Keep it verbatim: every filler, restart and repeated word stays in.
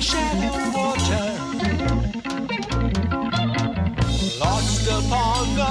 Shallow water, lost upon the